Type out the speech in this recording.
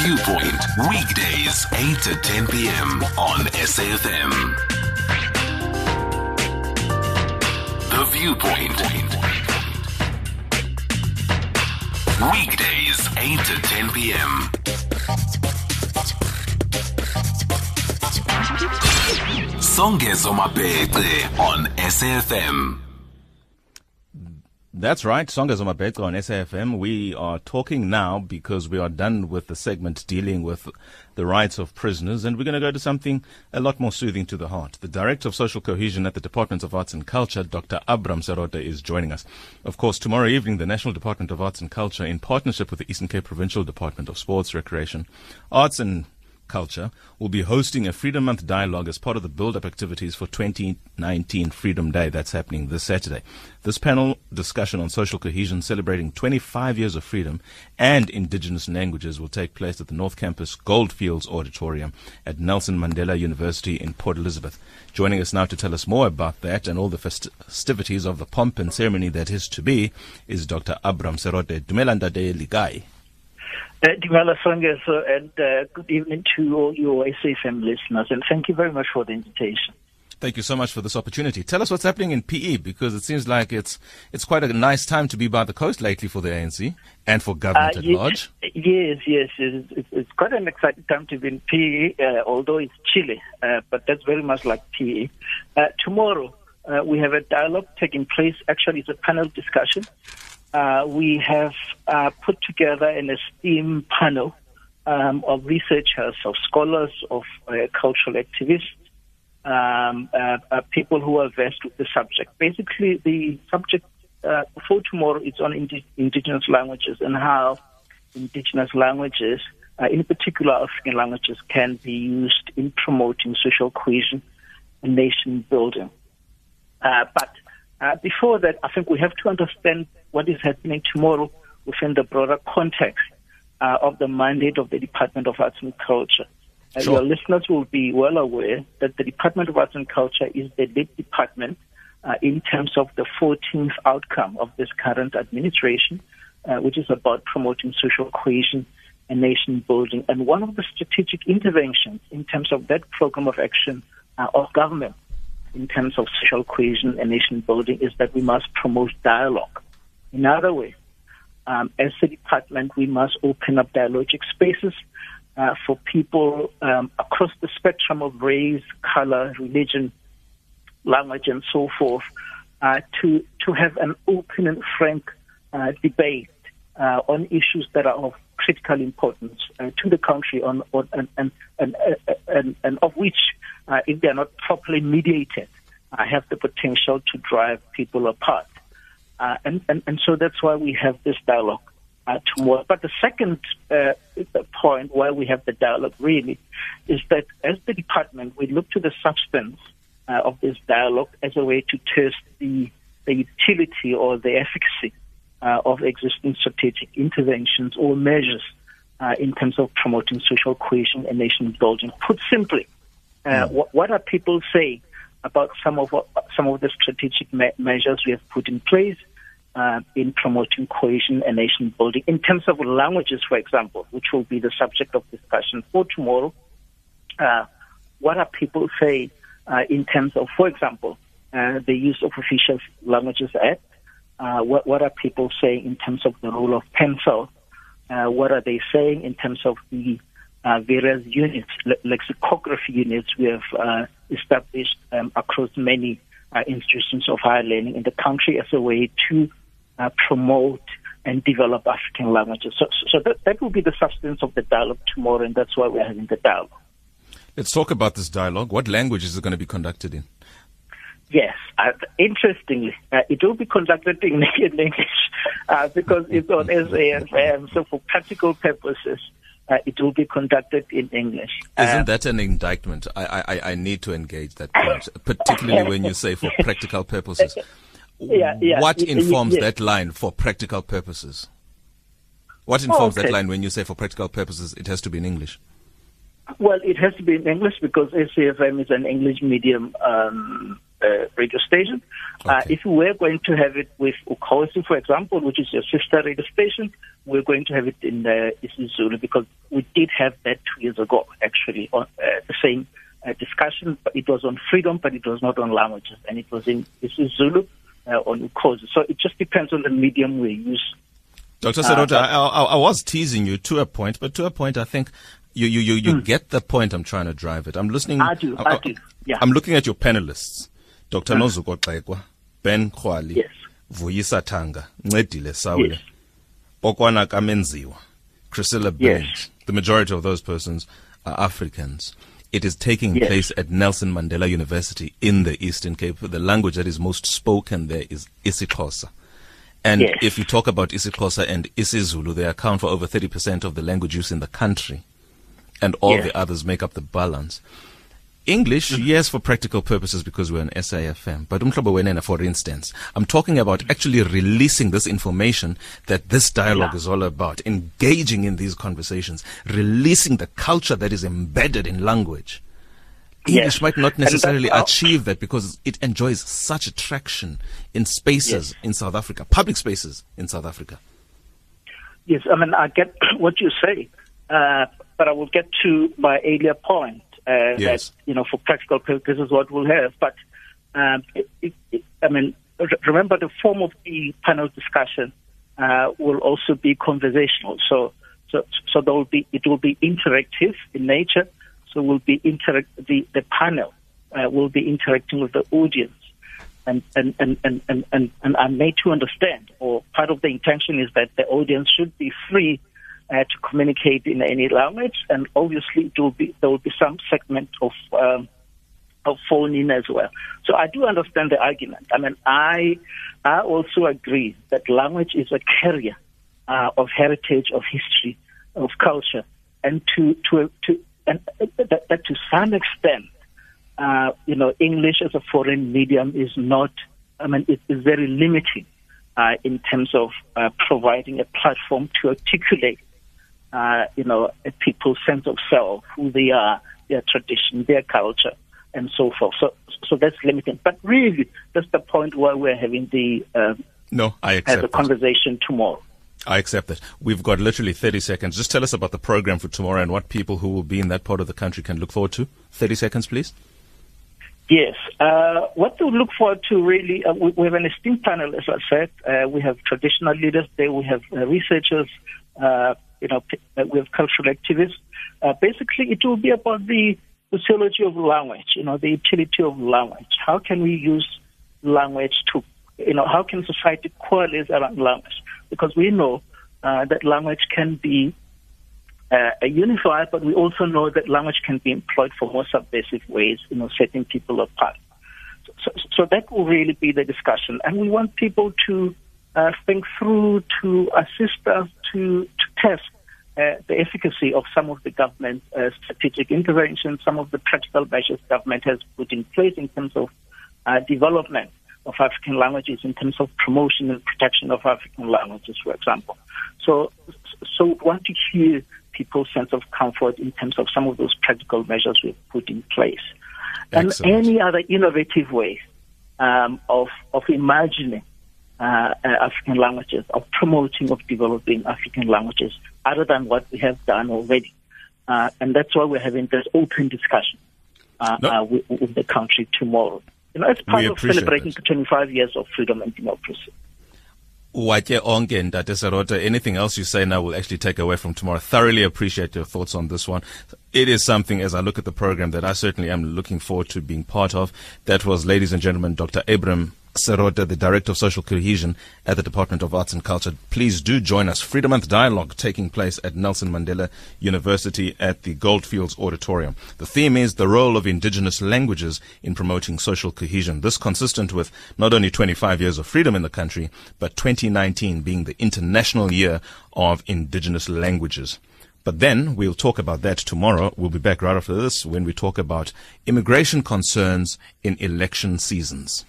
View Point, weekdays 8 to 10 p.m. on SAFM. The View Point, weekdays 8 to 10 p.m. Songezo Mapeka on SAFM. That's right, Songezo Mapeka on SAFM. We are talking now because we are done with the segment dealing with the rights of prisoners, and we're going to go to something a lot more soothing to the heart. The Director of Social Cohesion at the Department of Arts and Culture, Dr Abraham Serote, is joining us. Of course, tomorrow evening, the National Department of Arts and Culture, in partnership with the Eastern Cape Provincial Department of Sports, Recreation, Arts and Culture, will be hosting a Freedom Month Dialogue as part of the build-up activities for 2019 Freedom Day. That's happening this Saturday. This panel discussion on social cohesion, celebrating 25 years of freedom and indigenous languages, will take place at the North Campus Goldfields Auditorium at Nelson Mandela University in Port Elizabeth. Joining us now to tell us more about that and all the festivities of the pomp and ceremony that is to be is Dr. Abraham Serote. Dumelanda Dlakga. Dumela Songezo, and good evening to all your SAFM listeners, and thank you very much for the invitation. Thank you so much for this opportunity. Tell us what's happening in PE, because it seems like it's quite a nice time to be by the coast lately for the ANC and for government at large. Yes. It's quite an exciting time to be in PE, although it's chilly, but that's very much like PE. Tomorrow, we have a dialogue taking place. Actually, it's a panel discussion. We have put together an esteemed panel of researchers, of scholars, of cultural activists, people who are versed with the subject. Basically, the subject for tomorrow is on indigenous languages and how indigenous languages, in particular African languages, can be used in promoting social cohesion and nation building. But before that, I think we have to understand what is happening tomorrow within the broader context of the mandate of the Department of Arts and Culture. Sure. Your listeners will be well aware that the Department of Arts and Culture is the lead department in terms of the 14th outcome of this current administration, which is about promoting social cohesion and nation building. And one of the strategic interventions in terms of that program of action of government in terms of social cohesion and nation building is that we must promote dialogue. In other words, as a department, we must open up dialogic spaces for people across the spectrum of race, color, religion, language, and so forth, to have an open and frank debate on issues that are of critical importance to the country, and of which, if they are not properly mediated, have the potential to drive people apart. And so that's why we have this dialogue tomorrow. But the second point why we have the dialogue really is that as the department, we look to the substance of this dialogue as a way to test the utility or the efficacy of existing strategic interventions or measures in terms of promoting social cohesion and nation building. Put simply, what are people saying about some of the strategic measures we have put in place in promoting cohesion and nation building in terms of languages, for example, which will be the subject of discussion for tomorrow. What are people saying in terms of, for example, the use of Official Languages Act? What are people saying in terms of the role of pencil? What are they saying in terms of the various units, lexicography units we have established across many institutions of higher learning in the country as a way to promote and develop African languages. So that will be the substance of the dialogue tomorrow, and that's why we're having the dialogue. Let's talk about this dialogue. What language is it going to be conducted in? Yes. Interestingly, it will be conducted in English because it's on SAFM, so for practical purposes, it will be conducted in English. Isn't that an indictment? I need to engage that point, particularly when you say for practical purposes. Yeah. What informs that line for practical purposes? What informs that line when you say for practical purposes it has to be in English? Well, it has to be in English because SAFM is an English medium radio station. Okay. If we were going to have it with Ukozi, for example, which is your sister radio station, we're going to have it in isiZulu, because we did have that 2 years ago, actually, on the same discussion. But it was on freedom, but it was not on languages, and it was in isiZulu on Ukozi. So it just depends on the medium we use. Dr. Serote, I was teasing you to a point, but to a point, I think you get the point I'm trying to drive it. I'm listening. I do. Yeah. I'm looking at your panelists. Dr. Nozuko Dlakga, Ben Kuali, yes. Vuyisa Tanga, Ncedile Sawule, yes. Okwana Kamenziwa, Chrysilla Bench. Yes. The majority of those persons are Africans. It is taking yes. place at Nelson Mandela University in the Eastern Cape. The language that is most spoken there is isiXhosa. And yes. if you talk about isiXhosa and isiZulu, they account for over 30% of the language use in the country. And all yes. the others make up the balance. English, mm-hmm. yes, for practical purposes, because we're an SAFM. But for instance, I'm talking about actually releasing this information that this dialogue yeah. is all about, engaging in these conversations, releasing the culture that is embedded in language. English yes. might not necessarily achieve that, because it enjoys such attraction in spaces yes. in South Africa, public spaces in South Africa. Yes, I mean, I get what you say, but I will get to my earlier point yes. that, for practical purposes, what we'll have. But, remember the form of the panel discussion will also be conversational. So there will be, it will be interactive in nature. So will be the panel will be interacting with the audience, and are made to understand, or part of the intention is that the audience should be free to communicate in any language, and obviously there will be some segment of phone in as well. So I do understand the argument. I mean, I also agree that language is a carrier of heritage, of history, of culture, and that to some extent, English as a foreign medium is not, it is very limiting in terms of providing a platform to articulate, a people's sense of self, who they are, their tradition, their culture, and so forth. So that's limiting. But really, that's the point where we're having the conversation tomorrow. I accept that. We've got literally 30 seconds. Just tell us about the program for tomorrow and what people who will be in that part of the country can look forward to. 30 seconds, please. Yes. What to look forward to, really, we have an esteemed panel, as I said. We have traditional leaders there. We have researchers. We have cultural activists. Basically, it will be about the sociology of language, the utility of language. How can we use language to, how can society coalesce around language? Because we know that language can be unified, but we also know that language can be employed for more subversive ways, setting people apart. So that will really be the discussion. And we want people to think through, to assist us, to test the efficacy of some of the government strategic interventions, some of the practical measures government has put in place in terms of development of African languages, in terms of promotion and protection of African languages, for example. So we want to hear people's sense of comfort in terms of some of those practical measures we've put in place. Excellent. And any other innovative ways of imagining African languages, of promoting, of developing African languages, other than what we have done already. And that's why we're having this open discussion with the country tomorrow. It's part of celebrating the 25 years of freedom and democracy. Anything else you say now will actually take away from tomorrow. Thoroughly appreciate your thoughts on this one. It is something, as I look at the program, that I certainly am looking forward to being part of. That was, ladies and gentlemen, Dr. Abraham Serote, the Director of Social Cohesion at the Department of Arts and Culture. Please do join us. Freedom Month Dialogue taking place at Nelson Mandela University at the Goldfields Auditorium. The theme is the role of indigenous languages in promoting social cohesion. This consistent with not only 25 years of freedom in the country, but 2019 being the International Year of Indigenous Languages. But then we'll talk about that tomorrow. We'll be back right after this when we talk about immigration concerns in election seasons.